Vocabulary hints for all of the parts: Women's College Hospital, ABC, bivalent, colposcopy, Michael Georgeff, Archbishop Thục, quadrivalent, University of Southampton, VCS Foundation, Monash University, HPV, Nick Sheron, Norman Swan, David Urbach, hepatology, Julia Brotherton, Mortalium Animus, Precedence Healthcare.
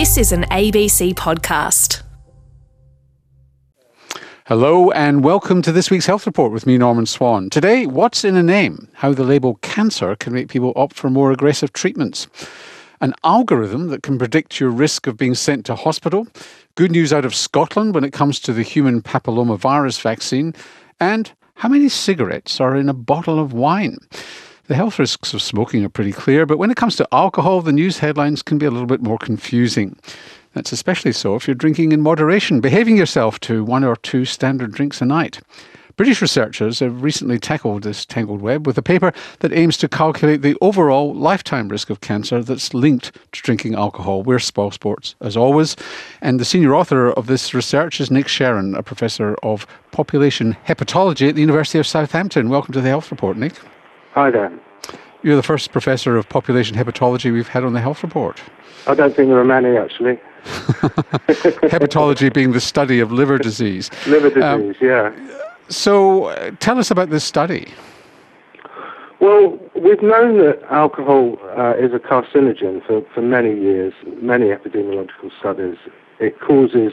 This is an ABC podcast. Hello and welcome to this week's Health Report with me, Norman Swan. Today, what's in a name? How the label cancer can make people opt for more aggressive treatments. An algorithm that can predict your risk of being sent to hospital. Good news out of Scotland when it comes to the human papillomavirus vaccine. And how many cigarettes are in a bottle of wine? The health risks of smoking are pretty clear, but when it comes to alcohol, the news headlines can be a little bit more confusing. That's especially so if you're drinking in moderation, behaving yourself to one or two standard drinks a night. British researchers have recently tackled this tangled web with a paper that aims to calculate the overall lifetime risk of cancer that's linked to drinking alcohol. We're Spoil Sports, as always. And the senior author of this research is Nick Sheron, a professor of population hepatology at the University of Southampton. Welcome to the Health Report, Nick. Hi there. You're the first professor of population hepatology we've had on the Health Report. I don't think there are many, actually. Hepatology being the study of liver disease. Liver disease, yeah. So tell us about this study. Well, we've known that alcohol is a carcinogen for many years, many epidemiological studies. It causes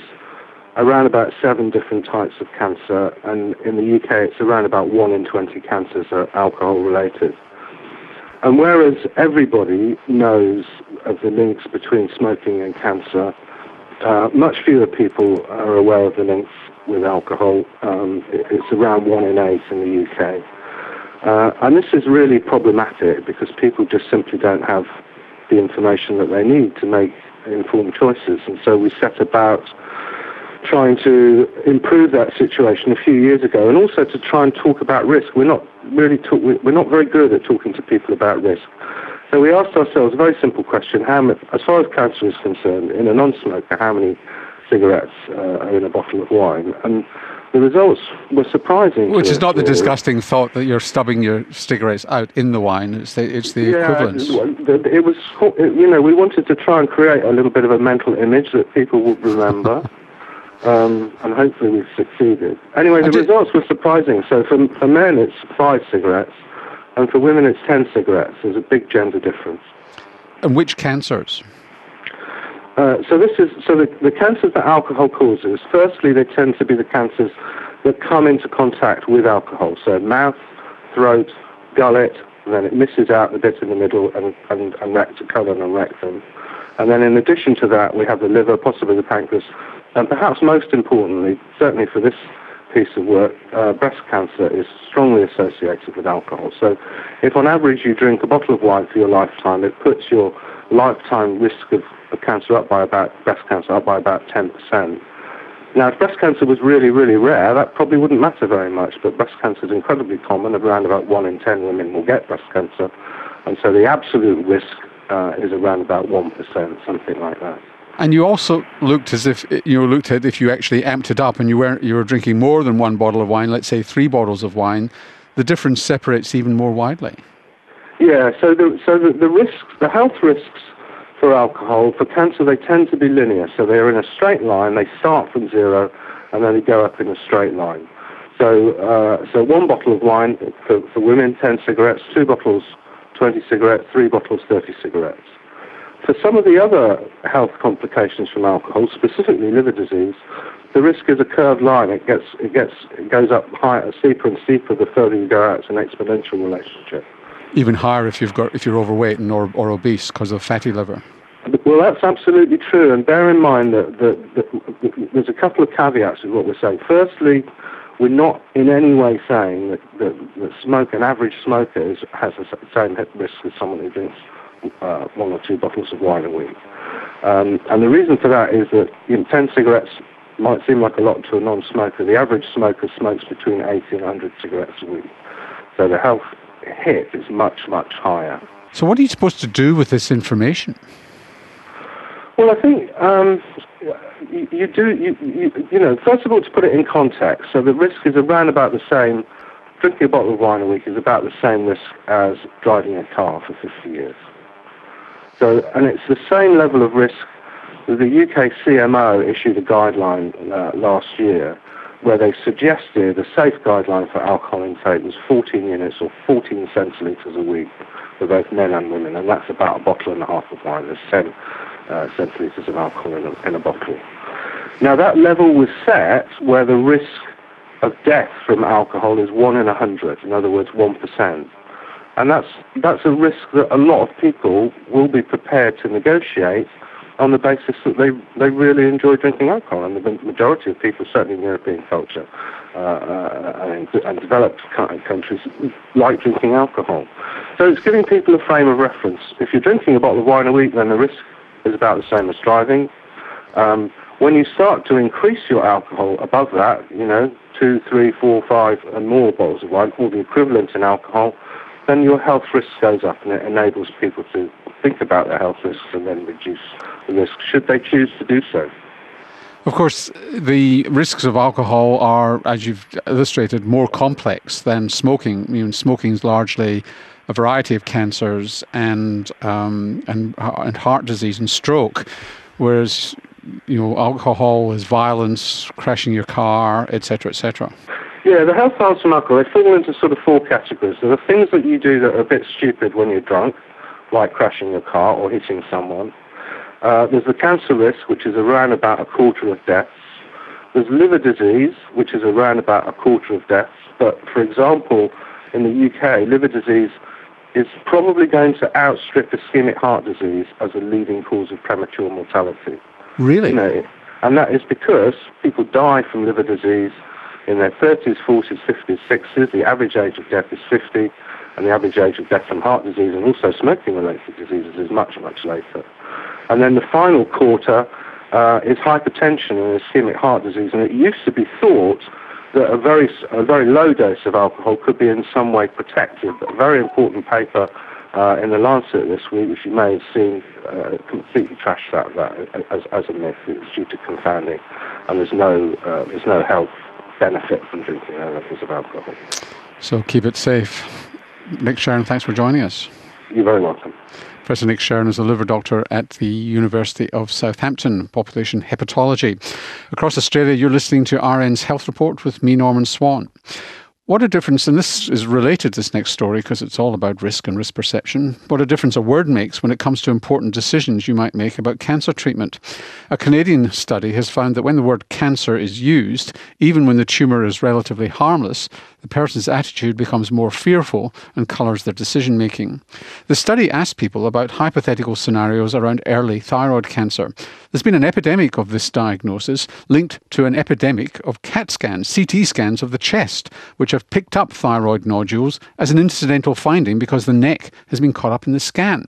around about 7 different types of cancer, and in the UK it's around about 1 in 20 cancers are alcohol related. And whereas everybody knows of the links between smoking and cancer, much fewer people are aware of the links with alcohol. It's around 1 in 8 in the UK. And this is really problematic because people just simply don't have the information that they need to make informed choices. And so we set about trying to improve that situation a few years ago, and also to try and talk about risk. We're not very good at talking to people about risk. So we asked ourselves a very simple question: as far as cancer is concerned, in a non-smoker, how many cigarettes are in a bottle of wine? And the results were surprising. Which is not the disgusting thought that you're stubbing your cigarettes out in the wine. It's the equivalence. It was. We wanted to try and create a little bit of a mental image that people would remember. And hopefully we've succeeded. Anyway, the results were surprising. So for men, it's 5 cigarettes, and for women, it's 10 cigarettes. There's a big gender difference. And which cancers? So the cancers that alcohol causes, firstly, they tend to be the cancers that come into contact with alcohol. So mouth, throat, gullet, and then it misses out the bit in the middle, and rectum and rectum. And then in addition to that, we have the liver, possibly the pancreas, and perhaps most importantly, certainly for this piece of work, breast cancer is strongly associated with alcohol. So if on average you drink a bottle of wine for your lifetime, it puts your lifetime risk of cancer breast cancer up by about 10%. Now, if breast cancer was really, really rare, that probably wouldn't matter very much, but breast cancer is incredibly common. Around about 1 in 10 women will get breast cancer, and so the absolute risk is around about 1%, something like that. And you also looked at if you actually amped it up and you were drinking more than one bottle of wine, let's say 3 bottles of wine, the difference separates even more widely. Yeah, so the risks, the health risks for alcohol, for cancer, they tend to be linear. So they're in a straight line, they start from 0, and then they go up in a straight line. So 1 bottle of wine for women, 10 cigarettes, 2 bottles, 20 cigarettes, 3 bottles, 30 cigarettes. For some of the other health complications from alcohol, specifically liver disease, the risk is a curved line. It goes up higher, steeper and steeper the further you go out. It's an exponential relationship. Even higher if you're overweight or obese because of fatty liver. Well, that's absolutely true. And bear in mind that there's a couple of caveats with what we're saying. Firstly, we're not in any way saying that an average smoker has the same risk as someone who drinks 1 or 2 bottles of wine a week. And the reason for that is that 10 cigarettes might seem like a lot to a non-smoker. The average smoker smokes between 80 and 100 cigarettes a week. So the health hit is much, much higher. So what are you supposed to do with this information? Well, I think first of all, to put it in context. So the risk is around about the same. Drinking a bottle of wine a week is about the same risk as driving a car for 50 years. So, and it's the same level of risk. The UK CMO issued a guideline last year where they suggested a safe guideline for alcohol intake was 14 units or 14 centilitres a week for both men and women, and that's about a bottle and a half of wine. There's 10 centiliters of alcohol in a bottle. Now, that level was set where the risk of death from alcohol is 1 in 100, in other words, 1%. And that's a risk that a lot of people will be prepared to negotiate on the basis that they really enjoy drinking alcohol. And the majority of people, certainly in European culture and developed countries, like drinking alcohol. So it's giving people a frame of reference. If you're drinking a bottle of wine a week, then the risk is about the same as driving. When you start to increase your alcohol above that, 2, 3, 4, 5 and more bottles of wine, or the equivalent in alcohol, then your health risk goes up, and it enables people to think about their health risks and then reduce the risk, should they choose to do so. Of course, the risks of alcohol are, as you've illustrated, more complex than smoking. Smoking is largely a variety of cancers and heart disease and stroke, whereas alcohol is violence, crashing your car, etc., etc. Yeah, the health harms from alcohol, they fall into sort of 4 categories. There are things that you do that are a bit stupid when you're drunk, like crashing your car or hitting someone. There's the cancer risk, which is around about 25% of deaths. There's liver disease, which is around about 25% of deaths. But, for example, in the UK, liver disease is probably going to outstrip ischemic heart disease as a leading cause of premature mortality. Really? And that is because people die from liver disease in their 30s, 40s, 50s, 60s. The average age of death is 50, and the average age of death from heart disease and also smoking-related diseases is much, much later. And then the final quarter is hypertension and ischemic heart disease. And it used to be thought that a very low dose of alcohol could be in some way protective. But a very important paper in The Lancet this week, which you may have seen, completely trashed that as a myth. It's due to confounding, and there's no health benefit from drinking levels of alcohol. So keep it safe. Nick Sheron, thanks for joining us. You're very welcome. Professor Nick Sheron is a liver doctor at the University of Southampton, population hepatology. Across Australia, you're listening to RN's Health Report with me, Norman Swan. What a difference, and this is related, this next story, because it's all about risk and risk perception. What a difference a word makes when it comes to important decisions you might make about cancer treatment. A Canadian study has found that when the word cancer is used, even when the tumour is relatively harmless, the person's attitude becomes more fearful and colours their decision making. The study asked people about hypothetical scenarios around early thyroid cancer. There's been an epidemic of this diagnosis linked to an epidemic of CT scans of the chest, which have picked up thyroid nodules as an incidental finding because the neck has been caught up in the scan.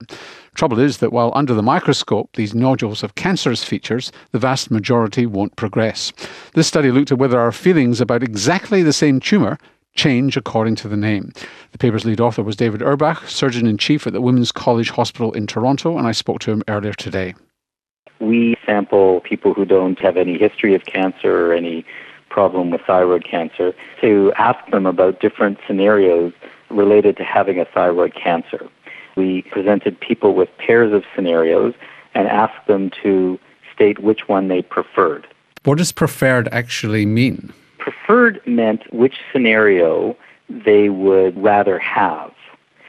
Trouble is that while under the microscope these nodules have cancerous features, the vast majority won't progress. This study looked at whether our feelings about exactly the same tumour change according to the name. The paper's lead author was David Urbach, Surgeon-in-Chief at the Women's College Hospital in Toronto, and I spoke to him earlier today. We sample people who don't have any history of cancer or any problem with thyroid cancer to ask them about different scenarios related to having a thyroid cancer. We presented people with pairs of scenarios and asked them to state which one they preferred. What does preferred actually mean? Preferred meant which scenario they would rather have.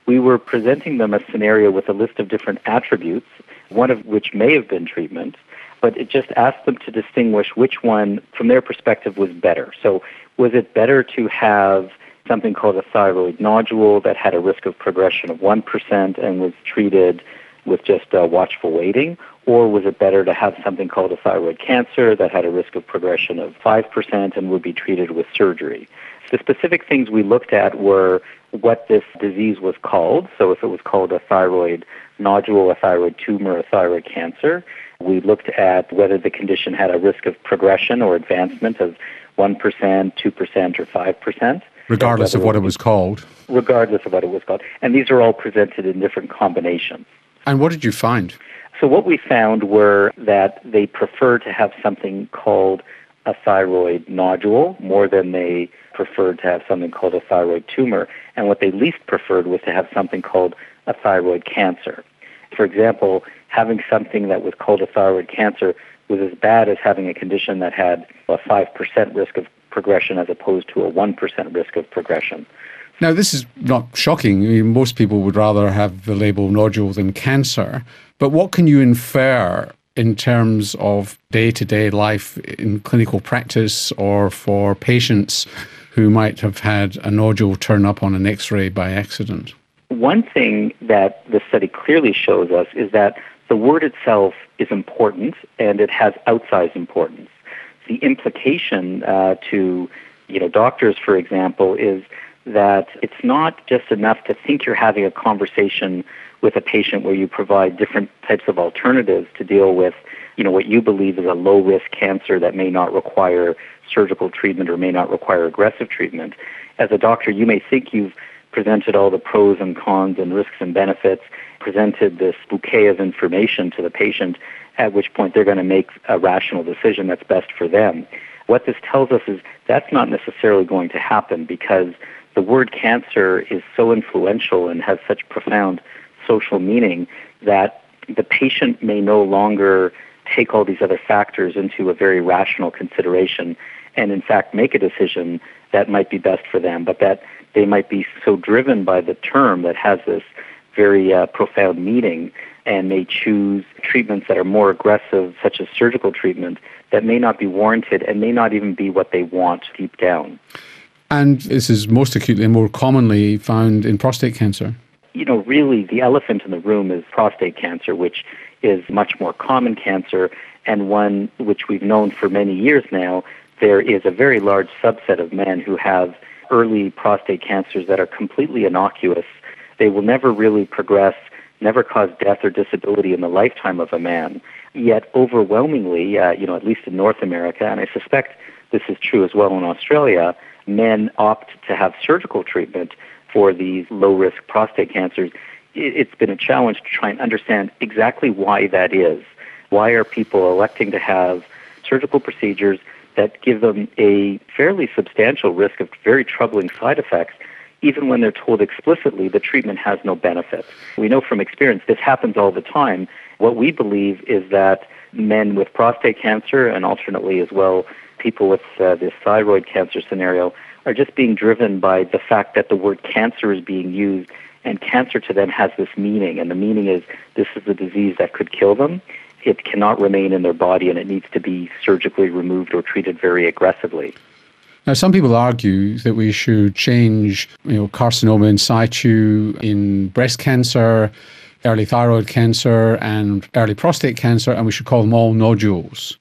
We were presenting them a scenario with a list of different attributes, one of which may have been treatment, but it just asked them to distinguish which one, from their perspective, was better. So was it better to have something called a thyroid nodule that had a risk of progression of 1% and was treated with just watchful waiting? Or was it better to have something called a thyroid cancer that had a risk of progression of 5% and would be treated with surgery? The specific things we looked at were what this disease was called. So if it was called a thyroid nodule, a thyroid tumor, a thyroid cancer. We looked at whether the condition had a risk of progression or advancement of 1%, 2%, or 5%. Regardless of what it was called. Regardless of what it was called. And these are all presented in different combinations. And what did you find? So what we found were that they prefer to have something called a thyroid nodule more than they preferred to have something called a thyroid tumor. And what they least preferred was to have something called a thyroid cancer. For example, having something that was called a thyroid cancer was as bad as having a condition that had a 5% risk of progression as opposed to a 1% risk of progression. Now, this is not shocking. Most people would rather have the label nodule than cancer. But what can you infer in terms of day-to-day life in clinical practice or for patients who might have had a nodule turn up on an X-ray by accident? One thing that the study clearly shows us is that the word itself is important and it has outsized importance. The implication to doctors, for example, is that it's not just enough to think you're having a conversation with a patient where you provide different types of alternatives to deal with, what you believe is a low-risk cancer that may not require surgical treatment or may not require aggressive treatment. As a doctor, you may think you've presented all the pros and cons and risks and benefits, presented this bouquet of information to the patient, at which point they're going to make a rational decision that's best for them. What this tells us is that's not necessarily going to happen because the word cancer is so influential and has such profound social meaning that the patient may no longer take all these other factors into a very rational consideration and in fact make a decision that might be best for them, but that they might be so driven by the term that has this very profound meaning and may choose treatments that are more aggressive, such as surgical treatment, that may not be warranted and may not even be what they want deep down. And this is most acutely and more commonly found in prostate cancer. Really the elephant in the room is prostate cancer, which is much more common cancer and one which we've known for many years now. There is a very large subset of men who have early prostate cancers that are completely innocuous. They will never really progress, never cause death or disability in the lifetime of a man. Yet overwhelmingly, at least in North America, and I suspect this is true as well in Australia, men opt to have surgical treatment for these low-risk prostate cancers. It's been a challenge to try and understand exactly why that is. Why are people electing to have surgical procedures that give them a fairly substantial risk of very troubling side effects, even when they're told explicitly the treatment has no benefit? We know from experience this happens all the time. What we believe is that men with prostate cancer and alternately as well people with this thyroid cancer scenario are just being driven by the fact that the word cancer is being used, and cancer to them has this meaning, and the meaning is this is a disease that could kill them. It cannot remain in their body, and it needs to be surgically removed or treated very aggressively. Now, some people argue that we should change carcinoma in situ in breast cancer, early thyroid cancer, and early prostate cancer, and we should call them all nodules.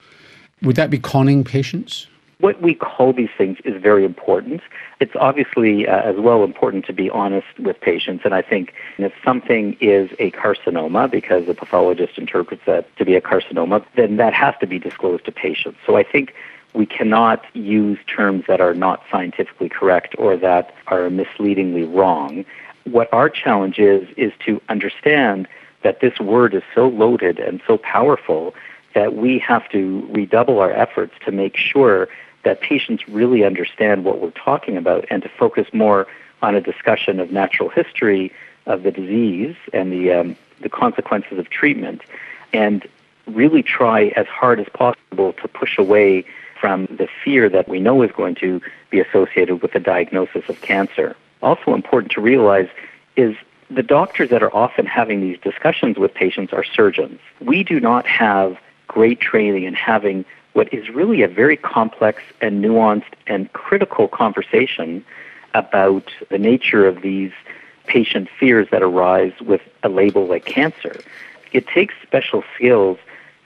Would that be conning patients? What we call these things is very important. It's obviously as well important to be honest with patients, and I think if something is a carcinoma, because the pathologist interprets that to be a carcinoma, then that has to be disclosed to patients. So I think we cannot use terms that are not scientifically correct or that are misleadingly wrong. What our challenge is to understand that this word is so loaded and so powerful that we have to redouble our efforts to make sure that patients really understand what we're talking about and to focus more on a discussion of natural history of the disease and the consequences of treatment, and really try as hard as possible to push away from the fear that we know is going to be associated with a diagnosis of cancer. Also important to realize is the doctors that are often having these discussions with patients are surgeons. We do not have great training in having what is really a very complex and nuanced and critical conversation about the nature of these patient fears that arise with a label like cancer. It takes special skills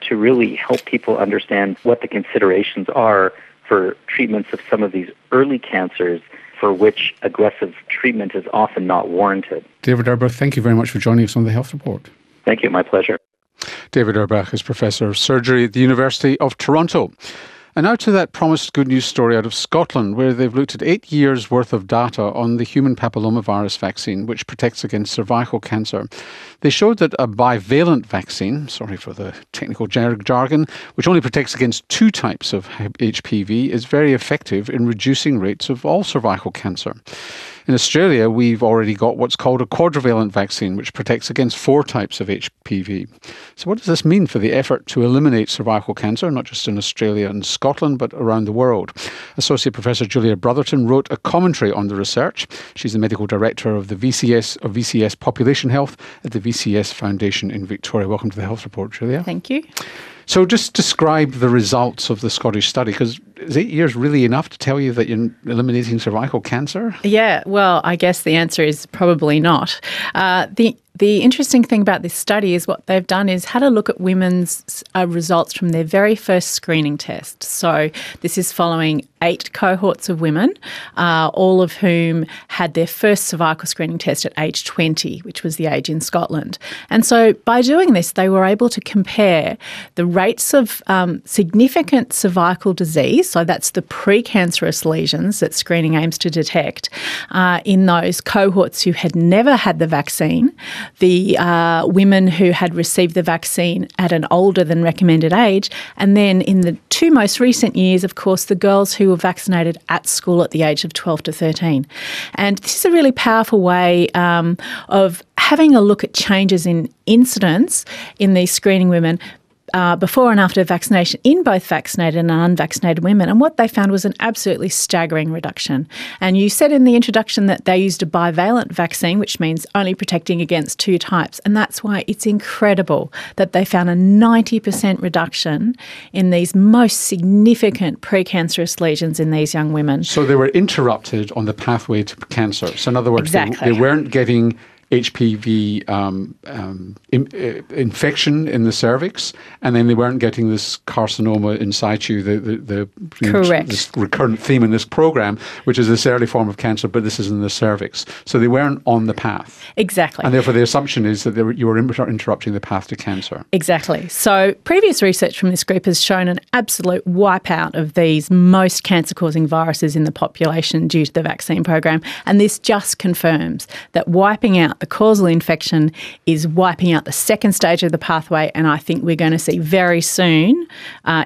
to really help people understand what the considerations are for treatments of some of these early cancers for which aggressive treatment is often not warranted. David Urbach, thank you very much for joining us on The Health Report. Thank you, my pleasure. David Urbach is Professor of Surgery at the University of Toronto. And now to that promised good news story out of Scotland, where they've looked at 8 years' worth of data on the human papillomavirus vaccine, which protects against cervical cancer. They showed that a bivalent vaccine, sorry for the technical jargon, which only protects against two types of HPV, is very effective in reducing rates of all cervical cancer. In Australia, we've already got what's called a quadrivalent vaccine, which protects against 4 types of HPV. So what does this mean for the effort to eliminate cervical cancer, not just in Australia and Scotland, but around the world? Associate Professor Julia Brotherton wrote a commentary on the research. She's the Medical Director of the VCS Population Health at the VCS Foundation in Victoria. Welcome to The Health Report, Julia. Thank you. So just describe the results of the Scottish study, because is 8 years really enough to tell you that you're eliminating cervical cancer? Yeah, well, I guess the answer is probably not. The interesting thing about this study is what they've done is had a look at women's results from their very first screening test. So this is following 8 cohorts of women, all of whom had their first cervical screening test at age 20, which was the age in Scotland. And so by doing this, they were able to compare the rates of significant cervical disease, so that's the precancerous lesions that screening aims to detect, in those cohorts who had never had the vaccine, the women who had received the vaccine at an older than recommended age, and then in the 2 most recent years, of course, the girls who were vaccinated at school at the age of 12 to 13. And this is a really powerful way of having a look at changes in incidence in these screening women before and after vaccination in both vaccinated and unvaccinated women. And what they found was an absolutely staggering reduction. And you said in the introduction that they used a bivalent vaccine, which means only protecting against 2 types. And that's why it's incredible that they found a 90% reduction in these most significant precancerous lesions in these young women. So they were interrupted on the pathway to cancer. So in other words, they weren't getting HPV infection in the cervix, and then they weren't getting this carcinoma in situ, this recurrent theme in this program, which is this early form of cancer, but this is in the cervix. So they weren't on the path. Exactly. And therefore the assumption is that you were interrupting the path to cancer. Exactly. So previous research from this group has shown an absolute wipeout of these most cancer-causing viruses in the population due to the vaccine program, and this just confirms that wiping out the causal infection is wiping out the second stage of the pathway, and I think we're going to see very soon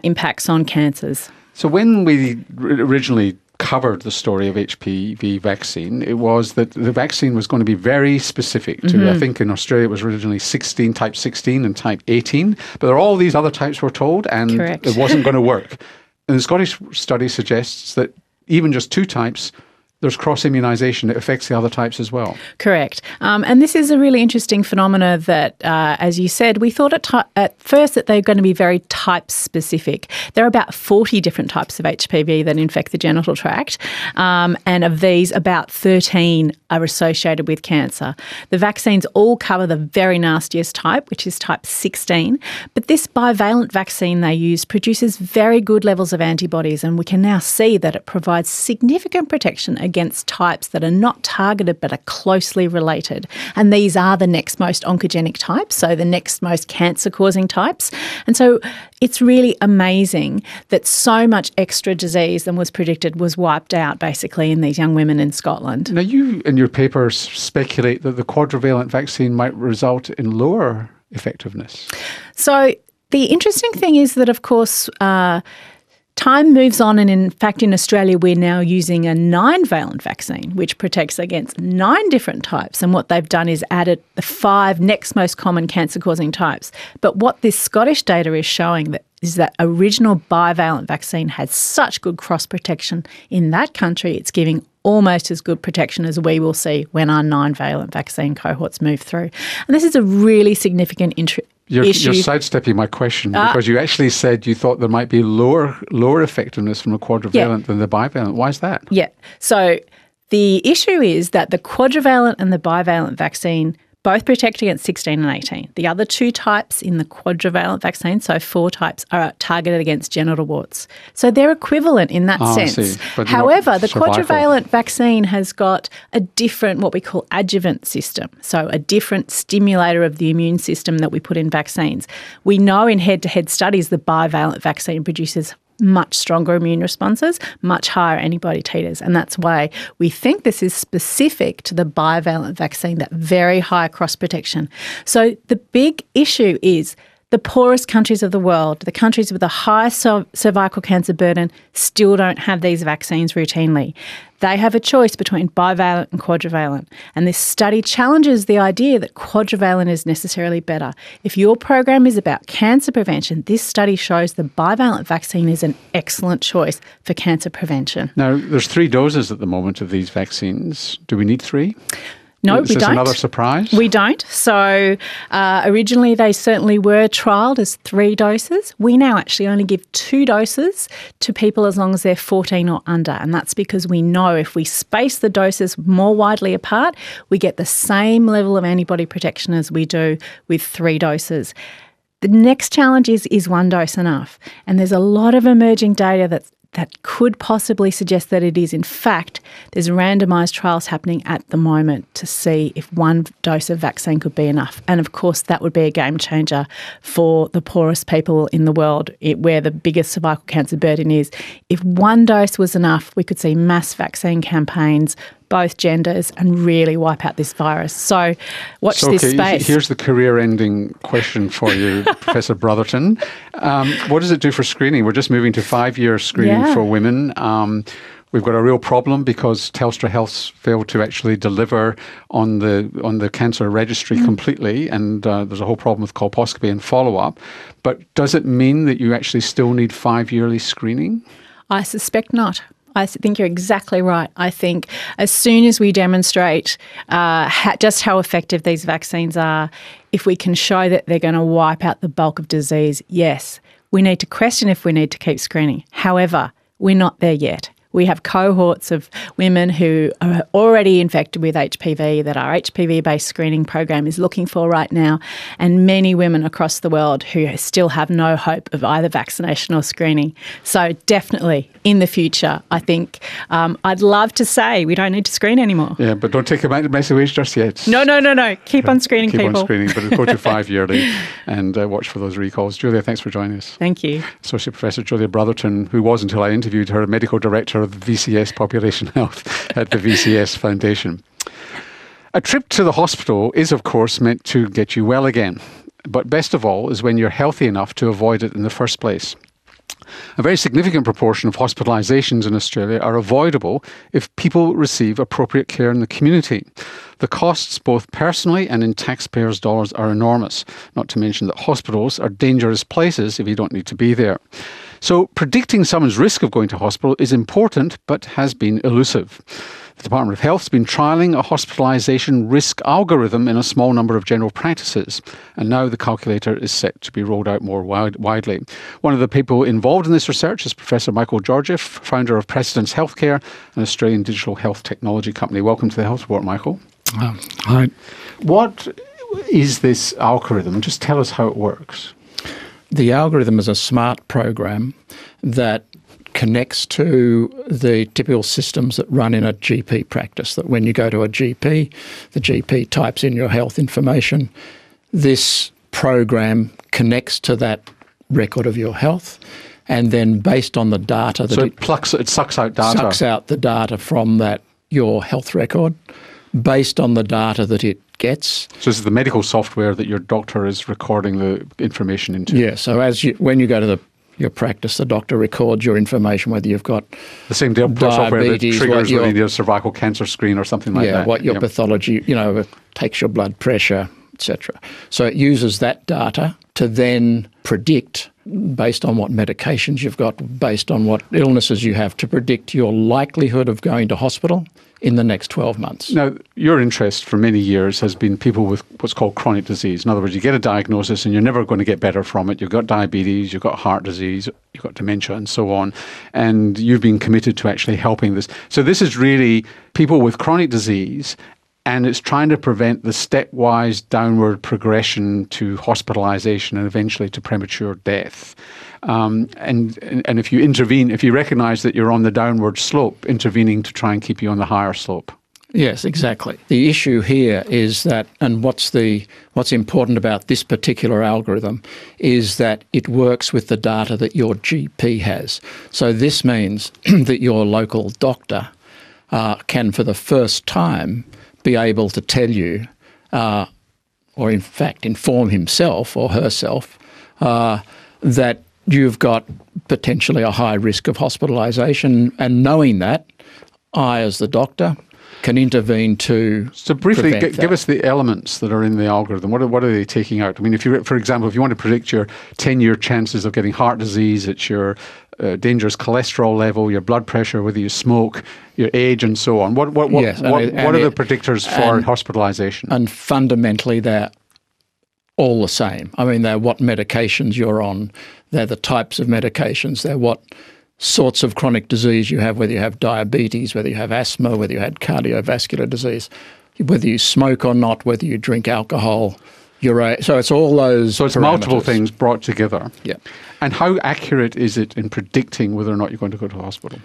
impacts on cancers. So when we originally covered the story of HPV vaccine, it was that the vaccine was going to be very specific to, I think in Australia it was originally type 16 and type 18, but there are all these other types we're told, and it wasn't going to work. And the Scottish study suggests that even just 2 types, there's cross-immunisation. It affects the other types as well. Correct. And this is a really interesting phenomena that, as you said, we thought at first that they're going to be very type-specific. There are about 40 different types of HPV that infect the genital tract, and of these, about 13 are associated with cancer. The vaccines all cover the very nastiest type, which is type 16, but this bivalent vaccine they use produces very good levels of antibodies, and we can now see that it provides significant protection against types that are not targeted but are closely related. And these are the next most oncogenic types, so the next most cancer-causing types. And so it's really amazing that so much extra disease than was predicted was wiped out, basically, in these young women in Scotland. Now, you in your papers speculate that the quadrivalent vaccine might result in lower effectiveness. So the interesting thing is that, of course, time moves on, and in fact in Australia we're now using a 9-valent vaccine which protects against 9 different types, and what they've done is added the 5 next most common cancer-causing types. But what this Scottish data is showing is that original bivalent vaccine had such good cross-protection in that country, it's giving almost as good protection as we will see when our 9-valent vaccine cohorts move through. And this is a really significant issue. You're sidestepping my question because you actually said you thought there might be lower effectiveness from a quadrivalent than the bivalent. Why is that? Yeah. So the issue is that the quadrivalent and the bivalent vaccine both protect against 16 and 18. The other 2 types in the quadrivalent vaccine, so 4 types, are targeted against genital warts. So they're equivalent in that sense. However, the quadrivalent vaccine has got a different, what we call adjuvant system, so a different stimulator of the immune system that we put in vaccines. We know in head-to-head studies the bivalent vaccine produces much stronger immune responses, much higher antibody titers. And that's why we think this is specific to the bivalent vaccine, that very high cross-protection. So the big issue is the poorest countries of the world, the countries with the highest cervical cancer burden, still don't have these vaccines routinely. They have a choice between bivalent and quadrivalent. And this study challenges the idea that quadrivalent is necessarily better. If your program is about cancer prevention, this study shows the bivalent vaccine is an excellent choice for cancer prevention. Now, there's 3 doses at the moment of these vaccines. Do we need 3? No, we don't. Is this another surprise? We don't. So originally they certainly were trialled as 3 doses. We now actually only give 2 doses to people as long as they're 14 or under, and that's because we know if we space the doses more widely apart, we get the same level of antibody protection as we do with 3 doses. The next challenge is 1 dose enough? And there's a lot of emerging data that could possibly suggest that it is. In fact, there's randomised trials happening at the moment to see if 1 dose of vaccine could be enough. And of course, that would be a game changer for the poorest people in the world, where the biggest cervical cancer burden is. If 1 dose was enough, we could see mass vaccine campaigns, both genders, and really wipe out this virus. So watch this space. Here's the career-ending question for you, Professor Brotherton. What does it do for screening? We're just moving to 5-year screening for women. We've got a real problem because Telstra Health's failed to actually deliver on the cancer registry completely, and there's a whole problem with colposcopy and follow-up. But does it mean that you actually still need 5-yearly screening? I suspect not. I think you're exactly right. I think as soon as we demonstrate just how effective these vaccines are, if we can show that they're going to wipe out the bulk of disease, yes, we need to question if we need to keep screening. However, we're not there yet. We have cohorts of women who are already infected with HPV that our HPV-based screening program is looking for right now, and many women across the world who still have no hope of either vaccination or screening. So definitely in the future, I think I'd love to say we don't need to screen anymore. Yeah, but don't take a message away just yet. No. Keep on screening people. Keep on screening, but go to 5 yearly and watch for those recalls. Julia, thanks for joining us. Thank you. Associate Professor Julia Brotherton, who was, until I interviewed her, a Medical Director of VCS Population Health at the VCS Foundation. A trip to the hospital is, of course, meant to get you well again, but best of all is when you're healthy enough to avoid it in the first place. A very significant proportion of hospitalisations in Australia are avoidable if people receive appropriate care in the community. The costs, both personally and in taxpayers' dollars, are enormous, not to mention that hospitals are dangerous places if you don't need to be there. So predicting someone's risk of going to hospital is important, but has been elusive. The Department of Health has been trialling a hospitalisation risk algorithm in a small number of general practices, and now the calculator is set to be rolled out more widely. One of the people involved in this research is Professor Michael Georgeff, founder of Precedence Healthcare, an Australian digital health technology company. Welcome to the Health Report, Michael. Hi. What is this algorithm? Just tell us how it works. The algorithm is a smart program that connects to the typical systems that run in a GP practice, that when you go to a GP, the GP types in your health information. This program connects to that record of your health, and then based on the data... So it sucks out data. Sucks out the data from your health record, based on the data that it gets. So this is the medical software that your doctor is recording the information into? Yeah, so when you go to your practice, the doctor records your information, whether you've got the same software that triggers your cervical cancer screen or something like that. Yeah, what your pathology, it takes your blood pressure, etc. So it uses that data to then predict, based on what medications you've got, based on what illnesses you have, to predict your likelihood of going to hospital in the next 12 months. Now, your interest for many years has been people with what's called chronic disease. In other words, you get a diagnosis and you're never going to get better from it. You've got diabetes, you've got heart disease, you've got dementia and so on, and you've been committed to actually helping this. So this is really people with chronic disease, and it's trying to prevent the stepwise downward progression to hospitalisation and eventually to premature death. And if you intervene, if you recognise that you're on the downward slope, intervening to try and keep you on the higher slope. Yes, exactly. The issue here is that, and what's important about this particular algorithm is that it works with the data that your GP has. So this means that your local doctor can, for the first time, be able to tell you, or in fact inform himself or herself, that you've got potentially a high risk of hospitalisation. And knowing that, I, as the doctor, can intervene to prevent that. Give us the elements that are in the algorithm. What are they taking out? I mean, if you, for example, if you want to predict your 10-year chances of getting heart disease, it's your dangerous cholesterol level, your blood pressure, whether you smoke, your age and so on. What are the predictors for hospitalisation? And fundamentally they're all the same. I mean, they're what medications you're on, they're the types of medications, they're what sorts of chronic disease you have, whether you have diabetes, whether you have asthma, whether you had cardiovascular disease, whether you smoke or not, whether you drink alcohol. So it's all those. So it's parameters. Multiple things brought together. Yeah. And how accurate is it in predicting whether or not you're going to go to the hospital?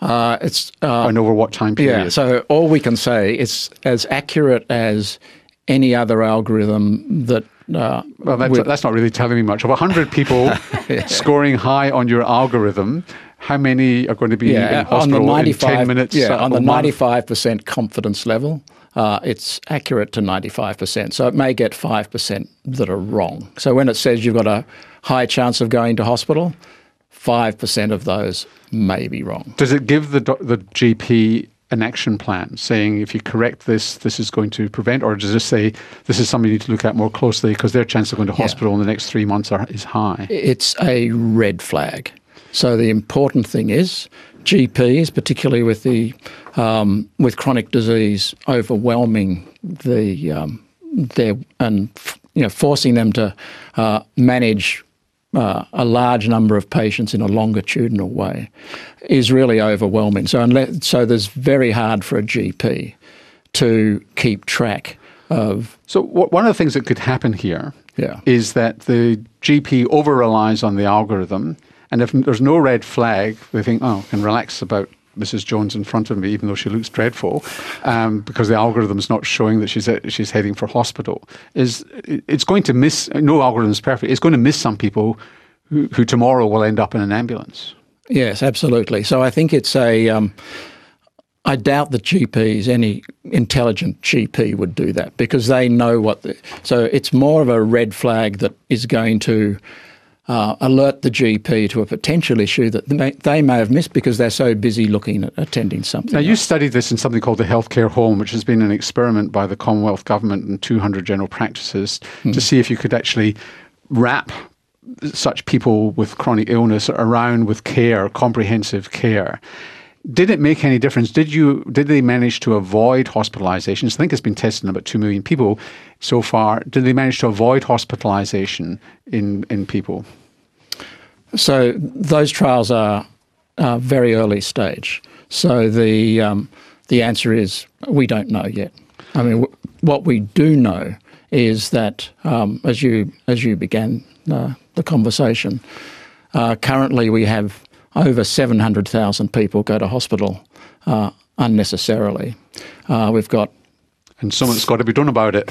And over what time period? Yeah. So all we can say, it's as accurate as any other algorithm that. That's not really telling me much. Of 100 people scoring high on your algorithm, how many are going to be in hospital in 10 minutes? Yeah, on the 95% confidence level. It's accurate to 95%. So it may get 5% that are wrong. So when it says you've got a high chance of going to hospital, 5% of those may be wrong. Does it give the GP an action plan saying if you correct this, this is going to prevent, or does it say this is something you need to look at more closely because their chance of going to hospital in the next 3 months is high? It's a red flag. So the important thing is GPs, particularly with the with chronic disease, overwhelming the forcing them to manage a large number of patients in a longitudinal way, is really overwhelming. So there's very hard for a GP to keep track of. So one of the things that could happen here is that the GP over relies on the algorithm. And if there's no red flag, they think, oh, I can relax about Mrs. Jones in front of me, even though she looks dreadful, because the algorithm's not showing that she's heading for hospital. It's going to miss, no algorithm's perfect, it's going to miss some people who tomorrow will end up in an ambulance. Yes, absolutely. So I think it's I doubt that GPs, any intelligent GP would do that because they know so it's more of a red flag that is going to alert the GP to a potential issue that they may have missed because they're so busy looking at attending something. Now, you studied this in something called the healthcare home, which has been an experiment by the Commonwealth Government and 200 general practices to see if you could actually wrap such people with chronic illness around with care, comprehensive care. Did it make any difference? Did they manage to avoid hospitalizations? I think it's been tested in about 2 million people so far. Did they manage to avoid hospitalization in people? So those trials are very early stage. So the answer is we don't know yet. I mean, what we do know is that as you began the conversation, currently we have over 700,000 people go to hospital unnecessarily. And something's got to be done about it.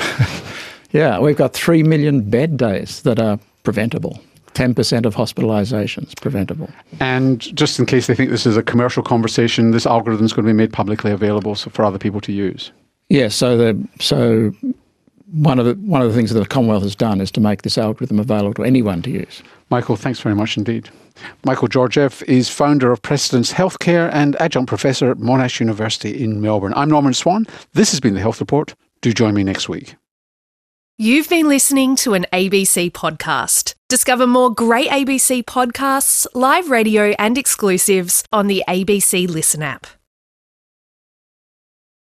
We've got 3 million bed days that are preventable. 10% of hospitalisations preventable. And just in case they think this is a commercial conversation, this algorithm is going to be made publicly available for other people to use. Yeah, so one of the things that the Commonwealth has done is to make this algorithm available to anyone to use. Michael, thanks very much indeed. Michael Georgeff is founder of Precedence Healthcare and adjunct professor at Monash University in Melbourne. I'm Norman Swan. This has been The Health Report. Do join me next week. You've been listening to an ABC podcast. Discover more great ABC podcasts, live radio and exclusives on the ABC Listen app.